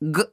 ぐ。